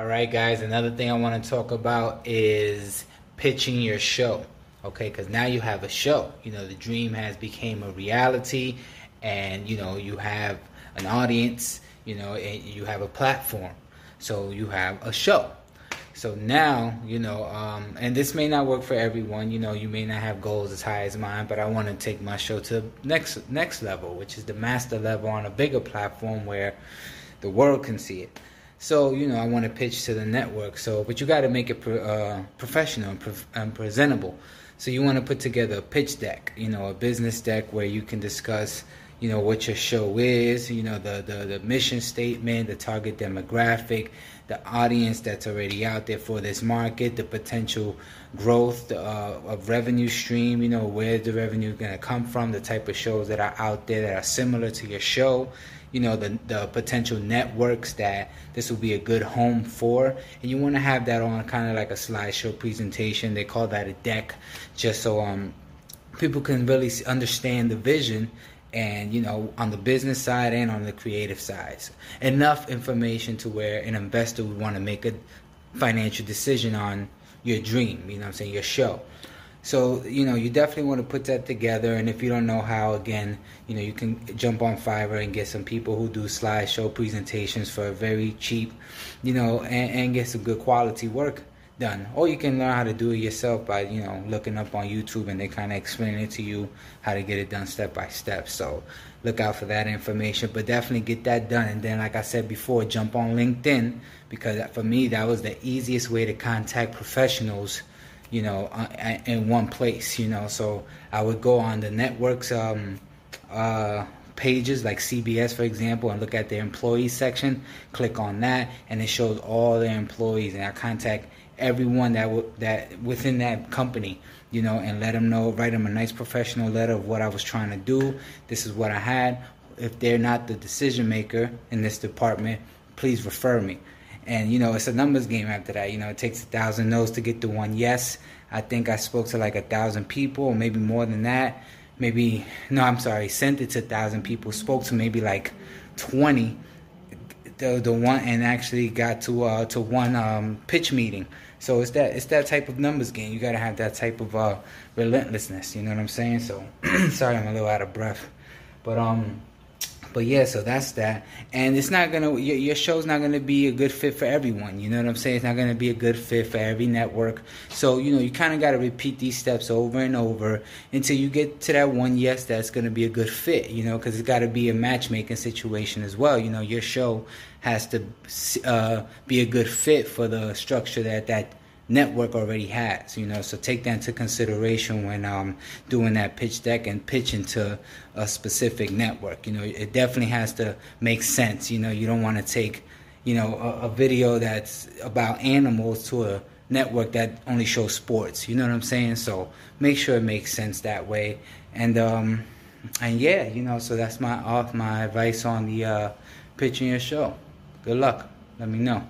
All right, guys, another thing I want to talk about is pitching your show, okay? Because now you have a show. You know, the dream has become a reality, and, you know, you have an audience, you know, and you have a platform. So you have a show. So now, you know, and this may not work for everyone. You know, you may not have goals as high as mine, but I want to take my show to the next level, which is the master level on a bigger platform where the world can see it. So, you know, I want to pitch to the network. So, but you got to make it professional and, presentable. So you want to put together a pitch deck, you know, a business deck where you can discuss, you know, what your show is, you know, the mission statement, the target demographic, the audience that's already out there for this market, the potential growth of revenue stream, you know, where the revenue is going to come from, the type of shows that are out there that are similar to your show, you know, the potential networks that this will be a good home for. And you want to have that on kind of like a slideshow presentation. They call that a deck, just so people can really understand the vision. And, you know, on the business side and on the creative side, enough information to where an investor would want to make a financial decision on your dream, you know what I'm saying, your show. So, you know, you definitely want to put that together. And if you don't know how, again, you know, you can jump on Fiverr and get some people who do slideshow presentations for very cheap, you know, and get some good quality work done. Or you can learn how to do it yourself by, you know, looking up on YouTube, and they kind of explain it to you how to get it done step by step. So look out for that information, but definitely get that done. And then, like I said before, jump on LinkedIn, because for me that was the easiest way to contact professionals, you know, in one place, you know. So I would go on the networks pages, like CBS, for example, and look at their employees section, click on that, and it shows all their employees, and I contact everyone that within that company, you know, and let them know, write them a nice professional letter of what I was trying to do. This is what I had. If they're not the decision maker in this department, please refer me. And, you know, it's a numbers game after that. You know, it takes 1,000 no's to get to one yes. I think I spoke to like 1,000 people, or maybe more than that. Maybe, no, I'm sorry, sent it to 1,000 people, spoke to maybe like 20, the one, and actually got to one pitch meeting. So it's that type of numbers game. You gotta have that type of relentlessness. You know what I'm saying? So sorry, I'm a little out of breath, but yeah. So that's that. And it's not gonna your show's not gonna be a good fit for everyone. You know what I'm saying? It's not gonna be a good fit for every network. So, you know, you kind of gotta repeat these steps over and over until you get to that one yes that's gonna be a good fit. You know, because it's gotta be a matchmaking situation as well. You know, your show has to be a good fit for the structure that network already has, you know. So take that into consideration when doing that pitch deck and pitching to a specific network. You know, it definitely has to make sense. You know, you don't want to take, you know, a video that's about animals to a network that only shows sports. You know what I'm saying? So make sure it makes sense that way. And yeah, you know, so that's my advice on the pitching your show. Good luck. Let me know.